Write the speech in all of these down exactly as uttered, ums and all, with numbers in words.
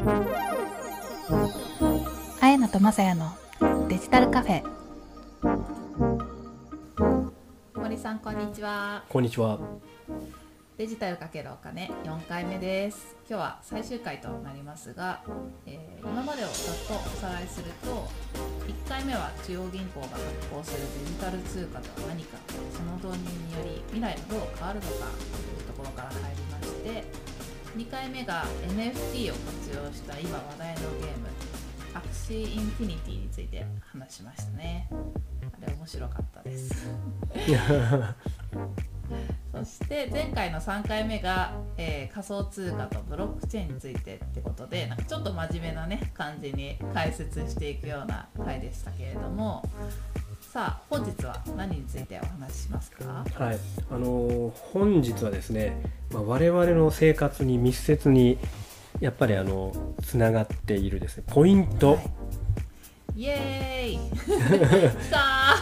エーエヌエーとまさやのデジタルカフェ。森さん、こんにちは。こんにちは。デジタル×お金よんかいめです。今日は最終回となりますが、えー、今までをざっとおさらいすると、いっかいめは中央銀行が発行するデジタル通貨とは何か、その導入により未来はどう変わるのかというところから入りまして、にかいめが エヌエフティー を活用した今話題のゲームアクシーインフィニティについて話しましたね。あれ面白かったですそして前回のさんかいめが、えー、仮想通貨とブロックチェーンについてってことで、なんかちょっと真面目なね感じに解説していくような回でしたけれども、さあ本日は何についてお話ししますか？はい、あのー、本日はですね、まあ、我々の生活に密接にやっぱりあのつながっているですね、ポイント、はい、イエーイさあ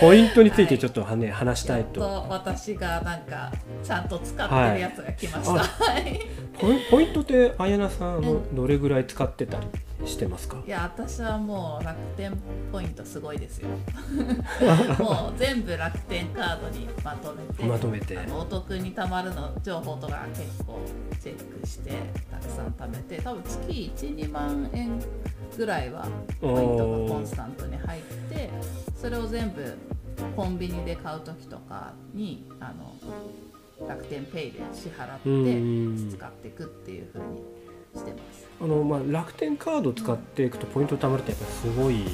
ポイントについてちょっとは、ね、はい、話したいと。やっと私がなんかちゃんと使ってるやつが来ました、はい、ポイ、ポイントって綾菜さんのどれぐらい使ってたりしてますか？いや、私はもう楽天ポイントすごいですよもう全部楽天カードにまとめて、まとめてあのお得にたまるの情報とか結構チェックしてたくさん貯めて、多分月 いち、にまんえんぐらいはポイントがコンスタントに入って、それを全部コンビニで買う時とかにあの楽天ペイで支払って使っていくっていう風にしてます。あの、まあ、楽天カード使っていくとポイント貯まるってやっぱりすごい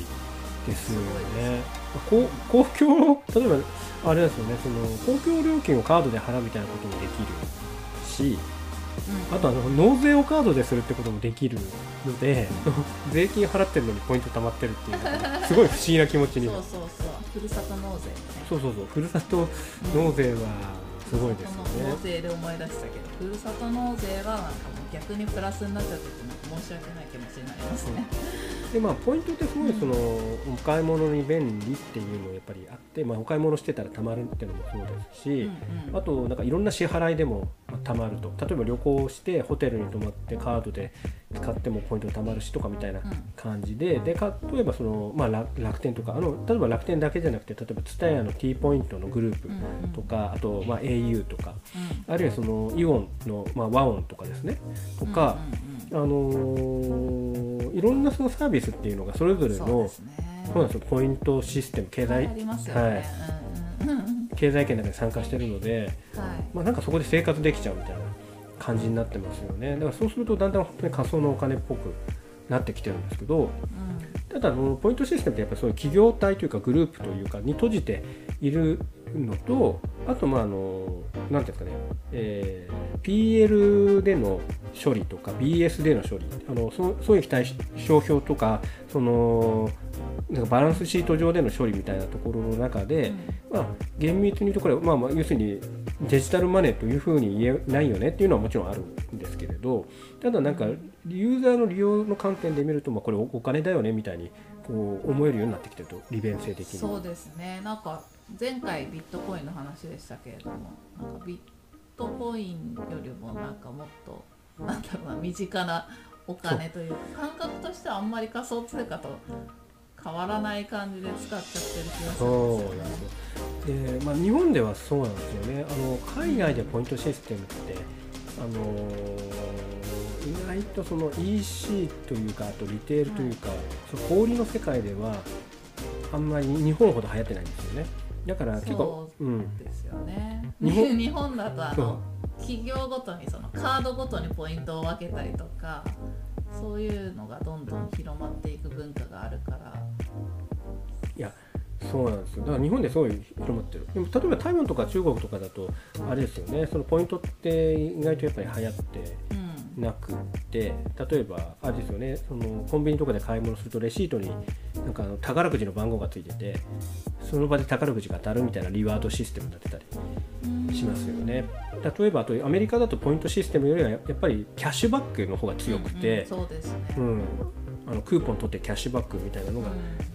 ですよね。すごいです。公共、例えばあれですよね、その公共料金をカードで払うみたいなこともできるし、うん、あとあの納税をカードでするってこともできるので、うん、税金払ってるのにポイント貯まってるっていうすごい不思議な気持ちにそうそうそう、ふるさと納税、ね、そうそうそう、ふるさと納税はすごいですよね。納税で思い出したけど、ふるさと納税はなんかもう逆にプラスになっちゃってて申し訳ない気持ちになりますね、うん、でまあポイントってすごいその、うん、お買い物に便利っていうのがやっぱりあって、まあ、お買い物してたらたまるっていうのもそうですし、うんうん、あとなんかいろんな支払いでもたまると、例えば旅行してホテルに泊まってカードで使ってもポイントたまるしとかみたいな感じで、うん、で例えばその、まあ、楽天とかあの例えば楽天だけじゃなくて、例えば TSUTAYA の T ポイントのグループとか、うんうん、あと、まあ、エーユー とか、うん、あるいはそのイオンの、まあ、和音とかですねとか、うんうんうん、あのー、いろんなそのサービスっていうのがそれぞれのそうですね、そうなんですよ、ポイントシステム経済、ありますよね、はい、うんうん経済圏の中に参加しているので、はい、まあ、なんかそこで生活できちゃうみたいな感じになってますよね。だからそうするとだんだん本当に仮想のお金っぽくなってきてるんですけど、うん、ただのポイントシステムってやっぱりそういう企業体というかグループというかに閉じているのと、あとまああのなんていうんですかね、えー、ピーエル での処理とか ビーエス での処理、あのそ損益対照表とかそのなんかバランスシート上での処理みたいなところの中で、うん、まあ、厳密に言うとこれは、まあ、まあ要するにデジタルマネーというふうに言えないよねっていうのはもちろんあるんですけれど、ただなんかユーザーの利用の観点で見ると、まあ、これお金だよねみたいにこう思えるようになってきてると、利便性的に。そうですね。なんか前回ビットコインの話でしたけれども、なんかビットコインよりもなんかもっとなんだろうな、身近なお金という感覚としてはあんまり仮想通貨と変わらない感じで使っちゃってる気がするんですよね。で、まあ、日本ではそうなんですよね。あの海外でポイントシステムって、あのー、意外とその イーシー というか、あとリテールというか、うん、その小売りの世界ではあんまり日本ほど流行ってないんですよね。だから結構そうですよね、うん、日本、日本だとあの企業ごとにそのカードごとにポイントを分けたりとか、そういうのがどんどん広まっていく文化があるから。いや、そうなんですよ。だから日本ですごい広まってる。でも例えば台湾とか中国とかだとあれですよね、そのポイントって意外とやっぱり流行ってなくて、うん、例えばあれですよね、そのコンビニとかで買い物するとレシートになんかあの宝くじの番号がついてて、その場で宝くじが当たるみたいなリワードシステムになってたりしますよね。例えばあとアメリカだとポイントシステムよりはやっぱりキャッシュバックの方が強くて、あのクーポン取ってキャッシュバックみたいなのが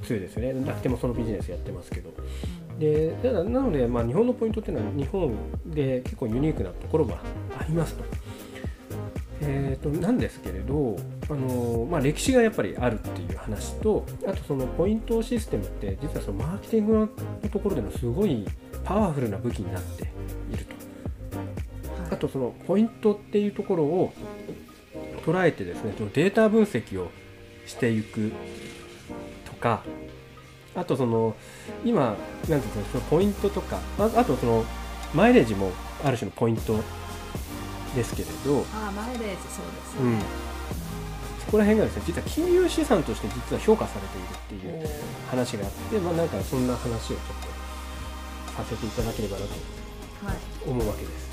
強いですよね、うん、楽天もそのビジネスやってますけど、うん、でただなので、まあ、日本のポイントっていうのは日本で結構ユニークなところがありますと、えとなんですけれど、あのまあ、歴史がやっぱりあるっていう話と、あとそのポイントシステムって実はそのマーケティングのところでもすごいパワフルな武器になっていると、あとそのポイントっていうところを捉えてですね、そのデータ分析をしていくとか、あとその今なんていうかそのポイントとか あ, あとそのマイレージもある種のポイントですけれど、ああマイレージそうですね、うん、そこら辺がですね実は金融資産として実は評価されているっていう話があって、まあなんかそんな話をちょっとさせていただければなと思うわけです、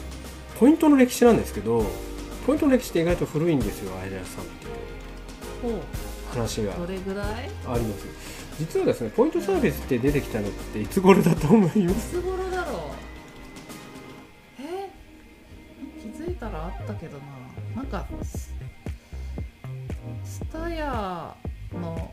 はい、ポイントの歴史なんですけど、ポイントの歴史って意外と古いんですよ、アイデアさんっていう話があります。実はですねポイントサービスって出てきたのっていつ頃だと思います？いつ頃だろう、えー、気づいたらあったけどな、なんかTSUTAYAの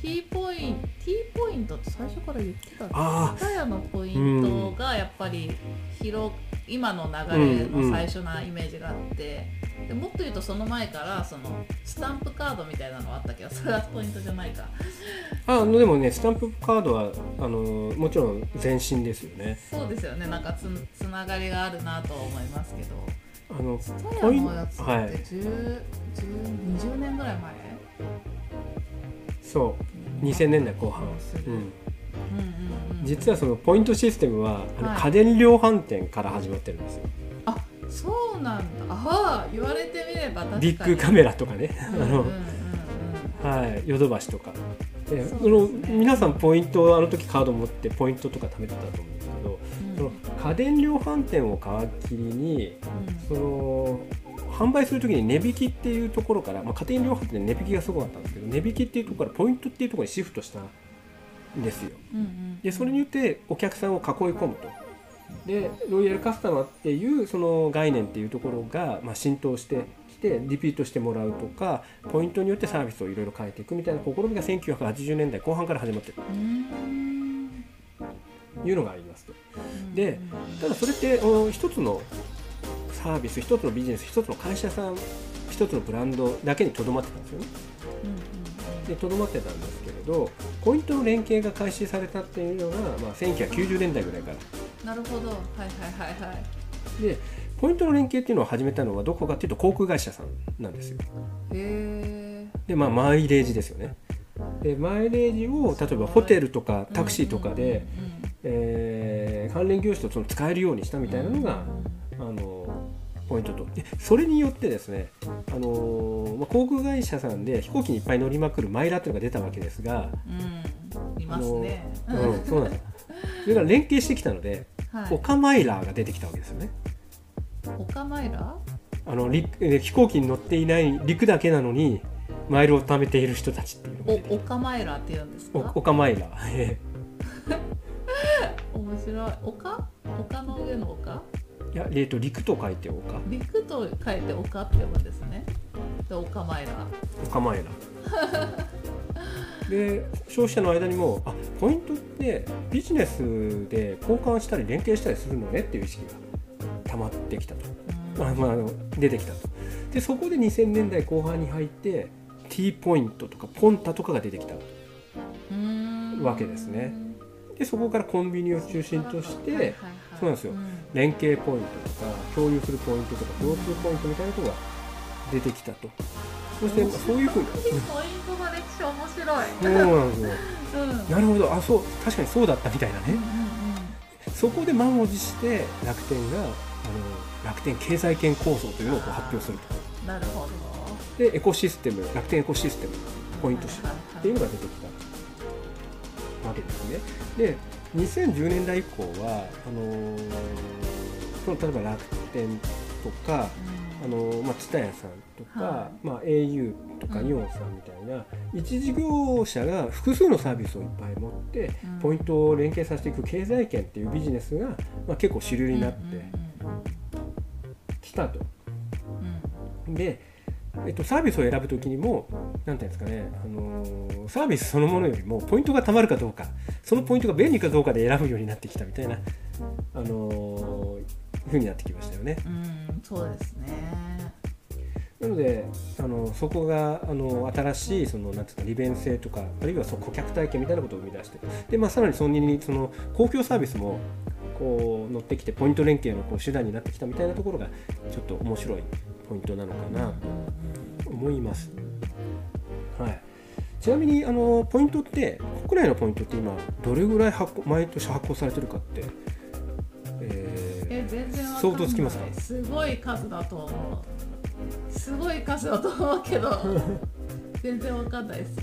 T ポイント T ポイントって最初から言ってたんです。TSUTAYAのポイントがやっぱり広、今の流れの最初なイメージがあって、うんうん、でもっと言うとその前からそのスタンプカードみたいなのあったけど、それはポイントじゃないか。あでもねスタンプカードはあのもちろん前身ですよね。そうですよね、なんか つ, つながりがあるなと思いますけど、あのTSUTAYAのやつってじゅう、にじゅうねんぐらい前、そうにせんねんだいこう半、うんうんうん、実はそのポイントシステムはあの家電量販店から始まってるんですよ、はい、あそうなんだ、あ言われてみれば確かにビッグカメラとかね、ヨドバシとか、でその皆さんポイントをあの時カード持ってポイントとか貯めてたと思うんですけど、うん、その家電量販店を皮切りに、うん、その販売するときに値引きっていうところから、まあ、家庭量販店で値引きがすごかったんですけど、値引きっていうところからポイントっていうところにシフトしたんですよ、うんうん、でそれによってお客さんを囲い込むと、でロイヤルカスタマーっていうその概念っていうところが、まあ、浸透してきてリピートしてもらうとか、ポイントによってサービスをいろいろ変えていくみたいな試みがせんきゅうひゃくはちじゅうねんだいこう半から始まってるというのがありますと。でただそれって一つのサービス、一つのビジネス、一つの会社さん、一つのブランドだけにとどまってたんですよね。でとどまってたんですけれど、ポイントの連携が開始されたっていうのが、まあ、せんきゅうひゃくきゅうじゅうねんだいぐらいから、うん、なるほど、はいはいはいはい。でポイントの連携っていうのを始めたのはどこかっていうと航空会社さんなんですよ。へー。で、まあ、マイレージですよね。でマイレージを例えばホテルとかタクシーとかで関連業種とその使えるようにしたみたいなのが、うん、あのポイントと。でそれによってですね、あのーまあ、航空会社さんで飛行機にいっぱい乗りまくるマイラーというのが出たわけですが、うん、いますね、あの、うん、そうなんです。それから連携してきたので、はい、オカマイラーが出てきたわけですよね。オカマイラー、あの陸飛行機に乗っていない陸だけなのにマイルを貯めている人たちっていうのが出てきた。オカマイラーって言うんですか？オカマイラー面白い。オカ？オカの上のオカ？いや、えっと、陸と書いておか、陸と書いておかって読むんですね。でおかまえら、おかまえらで消費者の間にも、あポイントってビジネスで交換したり連携したりするのねっていう意識が溜まってきたと、まあまあ、出てきたと。でそこでにせんねんだいこう半に入って T ポイントとかポンタとかが出てきたわけですね。でそこからコンビニを中心として、はいはいはい、そうなんですよ、うん、連携ポイントとか共有するポイントとか共通ポイントみたいなことが出てきたと、うん、そしてそういうふうにポイントの歴史面白い。そうなんですよ、うん、なるほど、あそう確かにそうだったみたいなね、うんうんうん、そこで満を持して楽天があの楽天経済圏構想というのをこう発表すると。なるほど。でエコシステム、楽天エコシステムポイントシステムっていうのが出てきたわけですね。でにせんじゅうねんだい以降はあのー、その例えば楽天とか、うん、あのーまあ、TSUTAYAさんとか、はいまあ、エーユー とかイオンさんみたいな、うん、一事業者が複数のサービスをいっぱい持って、うん、ポイントを連携させていく経済圏っていうビジネスが、まあ、結構主流になってきたと、うんうん、で、えっと、サービスを選ぶときにもなんていうんですかね、あのー、サービスそのものよりもポイントがたまるかどうか、そのポイントが便利かどうかで選ぶようになってきたみたいな、あのー、ふうになってきましたよね。うん、そうですね。なのであのそこがあの新しいそのなんていうか利便性とかあるいはその顧客体験みたいなことを生み出してで、まあ、さらにそのにその公共サービスもこう乗ってきてポイント連携のこう手段になってきたみたいなところがちょっと面白いポイントなのかなと思います。はい、ちなみにあのポイントって国内のポイントって今どれぐらい発行毎年発行されてるかって、えー、え全然わかんない。相当つきますか？すごい数だと思う。すごい数だと思うけど全然わかんないです。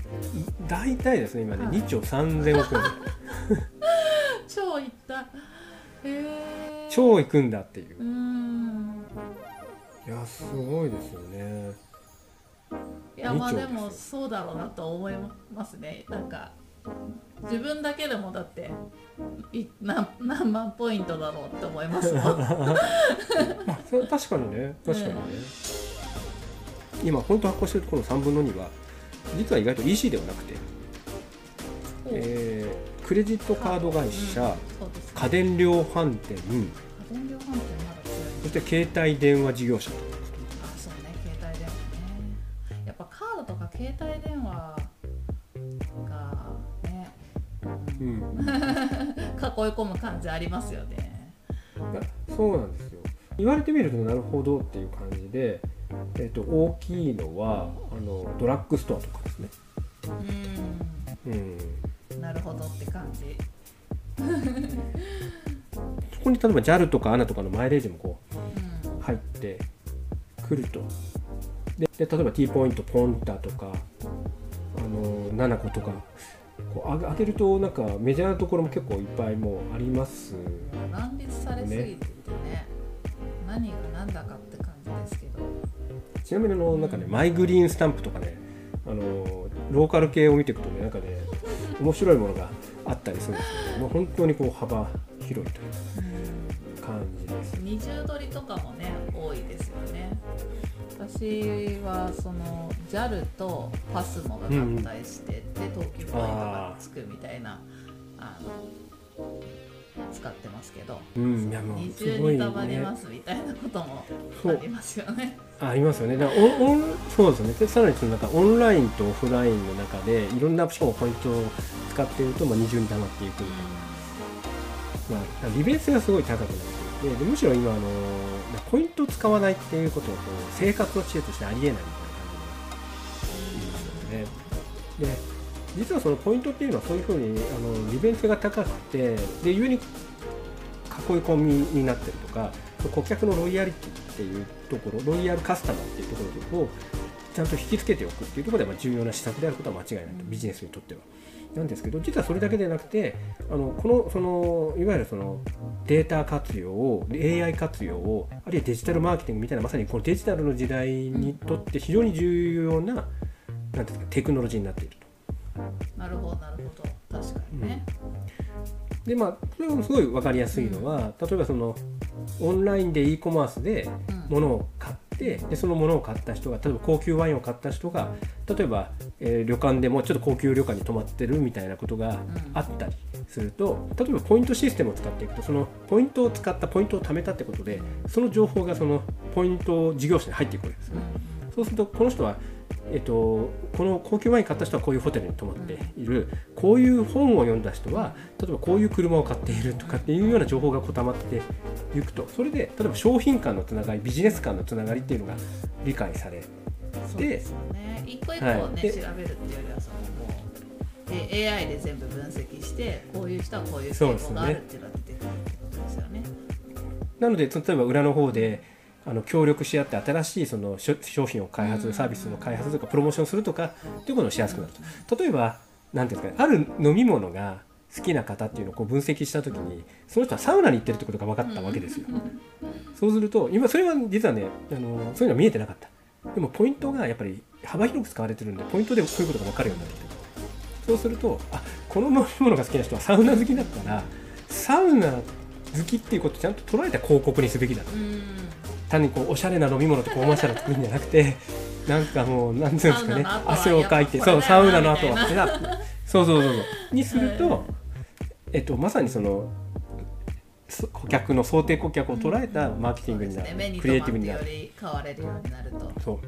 大体ですね今ね、はい、にちょうさんぜんおくえん超いった。へー超いくんだっていう。うーんいやすごいですよね。いやまあでもそうだろうなと思いますね。なんか自分だけでもだってい 何, 何万ポイントだろうって思いますもん確かにね確かにね、うん、今ポイント発行してるところのさんぶんのには実は意外と イーシー ではなくて、えー、クレジットカード会社、うんね、家電量販店家電量販店そして携帯電話事業者とか携帯電話がね、うん、囲い込む感じありますよね。そうなんですよ。言われてみるとなるほどっていう感じで、えっと、大きいのはあのドラッグストアとかですね。うん、うん、なるほどって感じそこに例えば ジャル とか エーエヌエー とかのマイレージもこう入ってくると、うんで例えば T ポイントポンタとかあのナナコとかこう上げるとなんかメジャーなところも結構いっぱいもうあります、ね、乱立されすぎててね何が何だかって感じですけどちなみにあのなんか、ねうん、マイグリーンスタンプとかねあのローカル系を見ていくとねなんかね面白いものがあったりするんですけどもう本当にこう幅広いという感じです、うん、二重取りとかもね多いですよね。私はその ジャル と パスモ が合体して、うん、で東急ポイントがつくみたいなあの使ってますけど、うん、いやもう二重に束ねますみたいなこともありますよね。ありますよね。だからオンそうですね。でさらにそのなんかオンラインとオフラインの中でいろんなしかもポイントを使っていると、まあ、二重に溜まっていくみたいな、まあ、利便性がすごい高くなっていてでむしろ今あのポイントを使わないっていうことはこう生活の知恵としてありえないみたいな感じなんですよね。で実はそのポイントっていうのはそういうふうにあの利便性が高くてで故に囲い込みになってるとか顧客のロイヤリティっていうところロイヤルカスタマーっていうところをちゃんと引き付けておくっていうところでは重要な施策であることは間違いないとビジネスにとっては。なんですけど実はそれだけでなくてあのこのそのいわゆるそのデータ活用を エーアイ 活用をあるいはデジタルマーケティングみたいなまさにこのデジタルの時代にとって非常に重要な、 なんていうかテクノロジーになっていると。なるほどなるほど確かにね、うん、でまあそれもすごい分かりやすいのは、うん、例えばそのオンラインで e コマースで物を買ってでそのものを買った人が例えば高級ワインを買った人が例えば、えー、旅館でもちょっと高級旅館に泊まってるみたいなことがあったりすると例えばポイントシステムを使っていくとそのポイントを使ったポイントを貯めたってことでその情報がそのポイント事業者に入っていくわけですね。そうするとこの人は、えー、とこの高級ワイン買った人はこういうホテルに泊まっているこういう本を読んだ人は例えばこういう車を買っているとかっていうような情報がこう溜まっていくとそれで例えば商品間のつながりビジネス間のつながりっていうのが理解されてそうですよね。一個一個ね、はい、調べるっていうよりはそのもう エーアイ で全部分析してこういう人はこういう傾向があるっていうのが出てくるってことですよね。なので例えば裏の方であの協力し合って新しいその商品を開発サービスの開発とかプロモーションするとかっていうことをしやすくなると例えば何ていうんですかねある飲み物が好きな方っていうのをこう分析したときにその人はサウナに行ってるってことが分かったわけですよ。そうすると今それは実はねあのそういうのは見えてなかったでもポイントがやっぱり幅広く使われてるんでポイントでそういうことが分かるようになってきたそうするとあこの飲み物が好きな人はサウナ好きだったらサウナ好きっていうことをちゃんと捉えた広告にすべきだと単にこうおしゃれな飲み物とかおもしゃれな作るんじゃなくてなんかもう何ていうんですかね汗をかいてそうサウナの後はこれだそうそうそうそうにするとえっと、まさにその顧客の想定顧客を捉えたマーケティングになる、うんうんうんね、クリエイティブになる、目に留まってより買われるようになると、うん、そう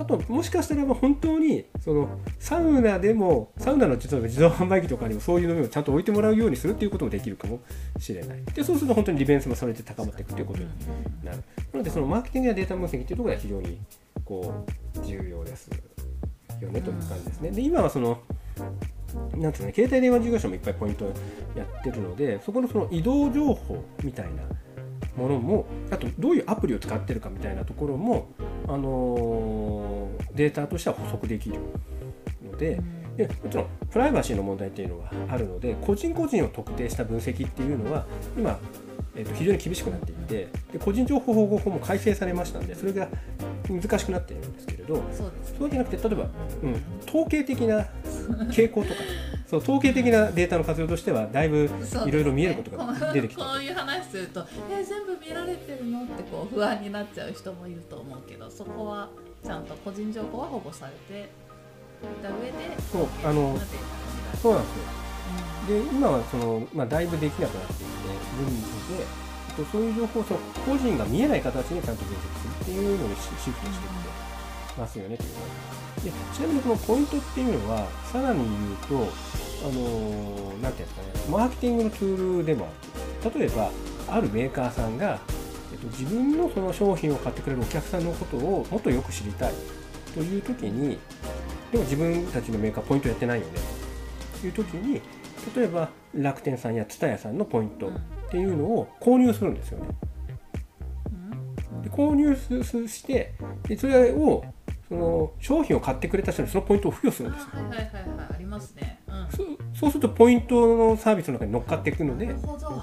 あともしかしたら本当にそのサウナでもサウナの自動販売機とかにもそういうのをちゃんと置いてもらうようにするっていうこともできるかもしれない。でそうすると本当に利便性もそれで高まっていくということになる。なのでそのマーケティングやデータ分析っていうところが非常にこう重要ですよねという感じですね。で今はそのなんていうの携帯電話事業者もいっぱいポイントやってるのでそこのその移動情報みたいなものもあとどういうアプリを使ってるかみたいなところも、あのー、データとしては補足できるの で, でもちろんプライバシーの問題っていうのはあるので個人個人を特定した分析っていうのは今、えー、と非常に厳しくなっていてで個人情報保護法も改正されましたのでそれが難しくなっているんですけれどそうです、ね、そうじゃなくて例えば、うん、統計的な傾向とかそう統計的なデータの活用としてはだいぶいろいろ見えることが出てきた、ね、こ, こういう話するとえ全部見られてるのってこう不安になっちゃう人もいると思うけどそこはちゃんと個人情報は保護されていた上でそうあのそうなんですよ、うん、で今はその、まあ、だいぶできなくなっていて分離でそういう情報をその個人が見えない形にちゃんと分析するっていうのをシフトしていってますよねということで、ちなみにこのポイントっていうのはさらに言うとあのなんていうんですかねマーケティングのツールでもある。例えばあるメーカーさんが、えっと、自分のその商品を買ってくれるお客さんのことをもっとよく知りたいという時にでも自分たちのメーカーポイントやってないよねという時に例えば楽天さんやTSUTAYAさんのポイントっていうのを購入するんですよね。で購入してでそれをその商品を買ってくれた人にそのポイントを付与するんですよ。はいはいはいはい、ありますね、うん、そ, そうするとポイントのサービスの中に乗っかってくるのでなるほど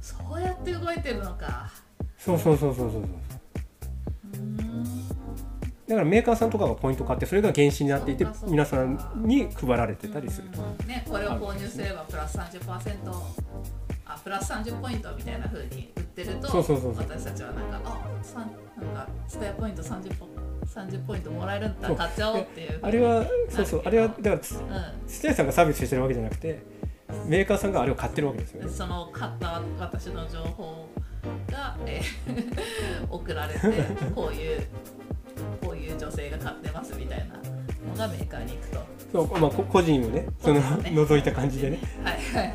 そうやって動いてるのかそうそうそうそうそうそううんだからメーカーさんとかがポイント買ってそれが原資になっていて皆さんに配られてたりすると、うんね、これを購入すればプラス さんじゅっパーセントあプラスさんじゅっポイントみたいな風に売ってるとそうそうそうそう私たちはなんかあなんかTSUTAYAポイント さんじゅっポイントもらえるんだ買っちゃおうっていうあれはそうそうあれはだからTSUTAYAさんがサービスしてるわけじゃなくてメーカーさんがあれを買ってるわけですよね。その買った私の情報が、えー、送られてこういうこういう女性が買ってますみたいなのがメーカーに行くとそう、まあ、個人をねその覗いた感じでねはいはいはい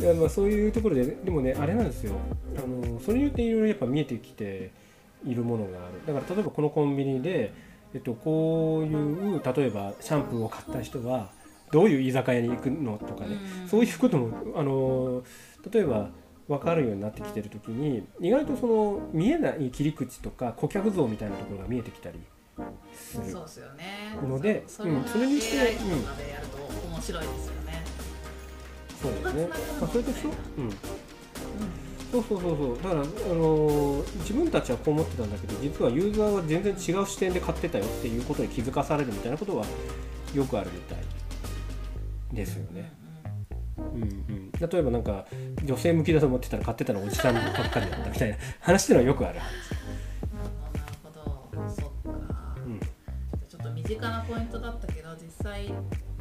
いやまあそういうところで、でもねあれなんですよあのそれによっていろいろやっぱ見えてきているものがある。だから例えばこのコンビニで、えっと、こういう例えばシャンプーを買った人はどういう居酒屋に行くのとかねそういうこともあの例えば分かるようになってきてるときに意外とその見えない切り口とか顧客像みたいなところが見えてきたりするそうですよねので そ, それは エーアイ とかでやると面白いですよね、うんそうですね。まあ、それでしょ。うん。そうそうそうそう。だからあのー、自分たちはこう思ってたんだけど、実はユーザーは全然違う視点で買ってたよっていうことに気づかされるみたいなことはよくあるみたいですよね。うんうん。例えばなんか女性向きだと思ってたら買ってたらおじさんばっかりだったみたいな話っていうのはよくある。なるほど。なるほど。そっか。うん。ちょっと身近なポイントだったけど、実際。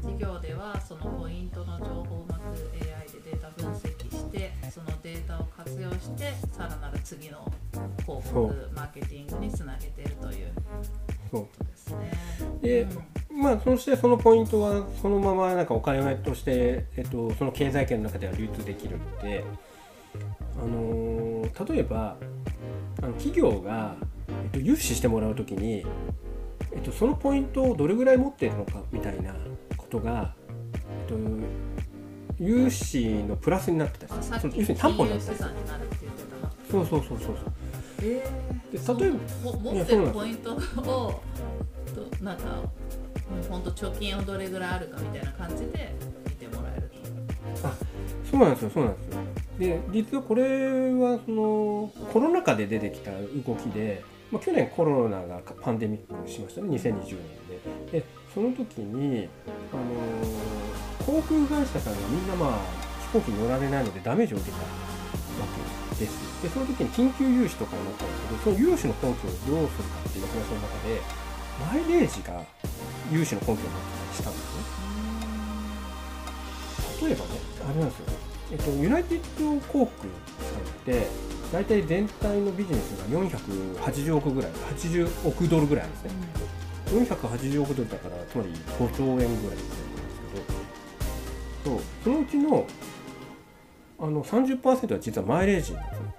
事業ではそのポイントの情報をうまく エーアイ でデータ分析してそのデータを活用してさらなる次の広告マーケティングにつなげているということですね。で、うん、まあそしてそのポイントはそのままなんかお金として、えっと、その経済圏の中では流通できるので、あのー、例えばあの企業が、えっと、融資してもらうときに、えっと、そのポイントをどれぐらい持っているのかみたいなことが、えっと、融資のプラスになってたりする。要するに担保になってたりする。そうそうそうそう。えー、で例えば持ってるポイントをなんか本当貯金をどれぐらいあるかみたいな感じで見てもらえると。あ、そうなんですよ、そうなんですよ。で、実はこれはそのコロナ禍で出てきた動きで、まあ、去年コロナがパンデミックしましたね、にせんにじゅうねんで。でその時に、あのー、航空会社さんがみんな、まあ、飛行機に乗られないのでダメージを受けたわけです。でその時に緊急融資とかになったんですけど、その融資の根拠をどうするかっていう話の中でマイレージが融資の根拠になったりしたんですね。例えばね、あれなんですよね、えっと、ユナイテッド航空さんって、大体全体のビジネスがよんひゃくはちじゅうおくぐらい、はちじゅうおくドルぐらいあるんですね。うん、よんひゃくはちじゅうおくドルだから、つまりごちょうえんぐらいなんですけど、そう、そのうちの、あの さんじゅっパーセント は実はマイレージなんですね。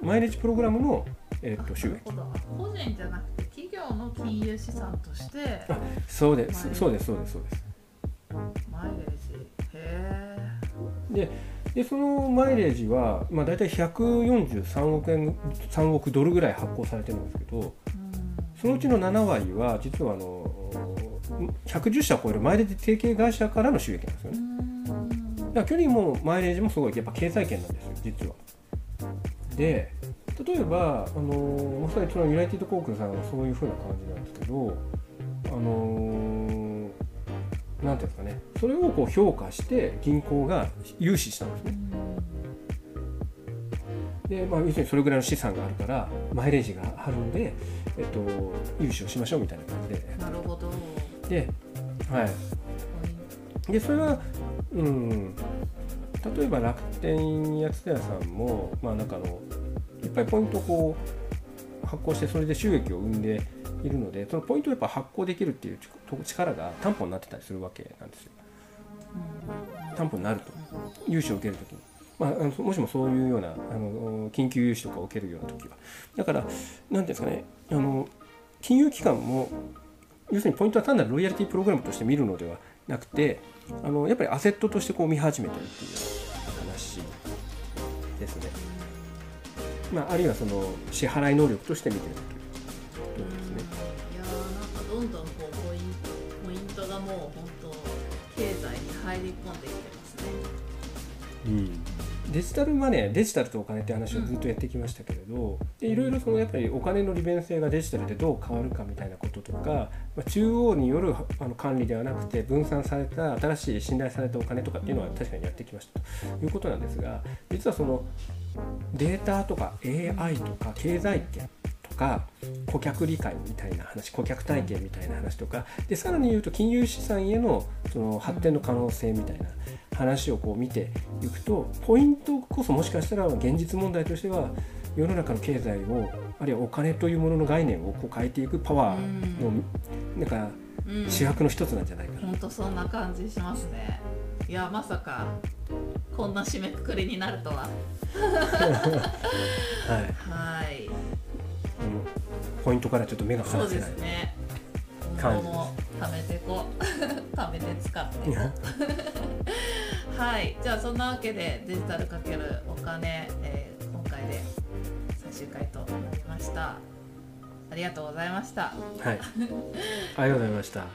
マイレージプログラムの、えー、と収益。個人じゃなくて企業の金融資産として。あ、そうですそうですそうですそうです。マイレージ。へえ。で、でそのマイレージはまあだいたいひゃくよんじゅうさんおくえん、さんおくドルぐらい発行されてるんですけど、うん、そのうちのななわりは実はあのひゃくじゅっしゃを超えるマイレージ提携会社からの収益なんですよね。うん、だから去年もマイレージもすごいやっぱ経済圏なんですよ実は。で例えばあのまさにそのユナイテッド航空さんはそういうふうな感じなんですけど、あの何ていうんですかね、それをこう評価して銀行が融資したんですね。で、まあ、要するにそれぐらいの資産があるからマイレージがあるんで、えっと、融資をしましょうみたいな感じで。なるほど。で、はい。でそれはうん。例えば楽天やTSUTAYAさんも、まあ、なんかあのいっぱいポイントをこう発行してそれで収益を生んでいるので、そのポイントをやっぱ発行できるっていう力が担保になってたりするわけなんですよ。担保になると、融資を受けるときに、まあ、もしもそういうようなあの緊急融資とかを受けるようなときは、だから何ていうんですかね、あの金融機関も要するにポイントは単なるロイヤリティプログラムとして見るのではなくて、あのやっぱりアセットとしてこう見始めてるっていう話ですね。まあ、あるいはその支払い能力として見てるということですね。いやー、なんかどんどんこうポイント、ポイントがもう本当経済に入り込んできてますね。うん、デジタルマネー、デジタルとお金って話をずっとやってきましたけれど、うん、いろいろそのやっぱりお金の利便性がデジタルでどう変わるかみたいなこととか、まあ、中央によるあの管理ではなくて分散された新しい信頼されたお金とかっていうのは確かにやってきましたということなんですが、実はそのデータとか エーアイ とか経済圏とか顧客理解みたいな話、顧客体験みたいな話とかで、さらに言うと金融資産へのその発展の可能性みたいな話をこう見ていくと、ポイントこそもしかしたら現実問題としては世の中の経済を、あるいはお金というものの概念をこう変えていくパワーのなんか主役の一つなんじゃないかな。本当そんな感じしますね。いや、まさかこんな締めくくりになるとは。はい、はい、うん、ポイントからちょっと目が離せない。そうですね。今後も貯めてこ貯めて使ってこはい、じゃあそんなわけでデジタルかけるお金、えー、今回で最終回となりました。ありがとうございました。はい、ありがとうございました。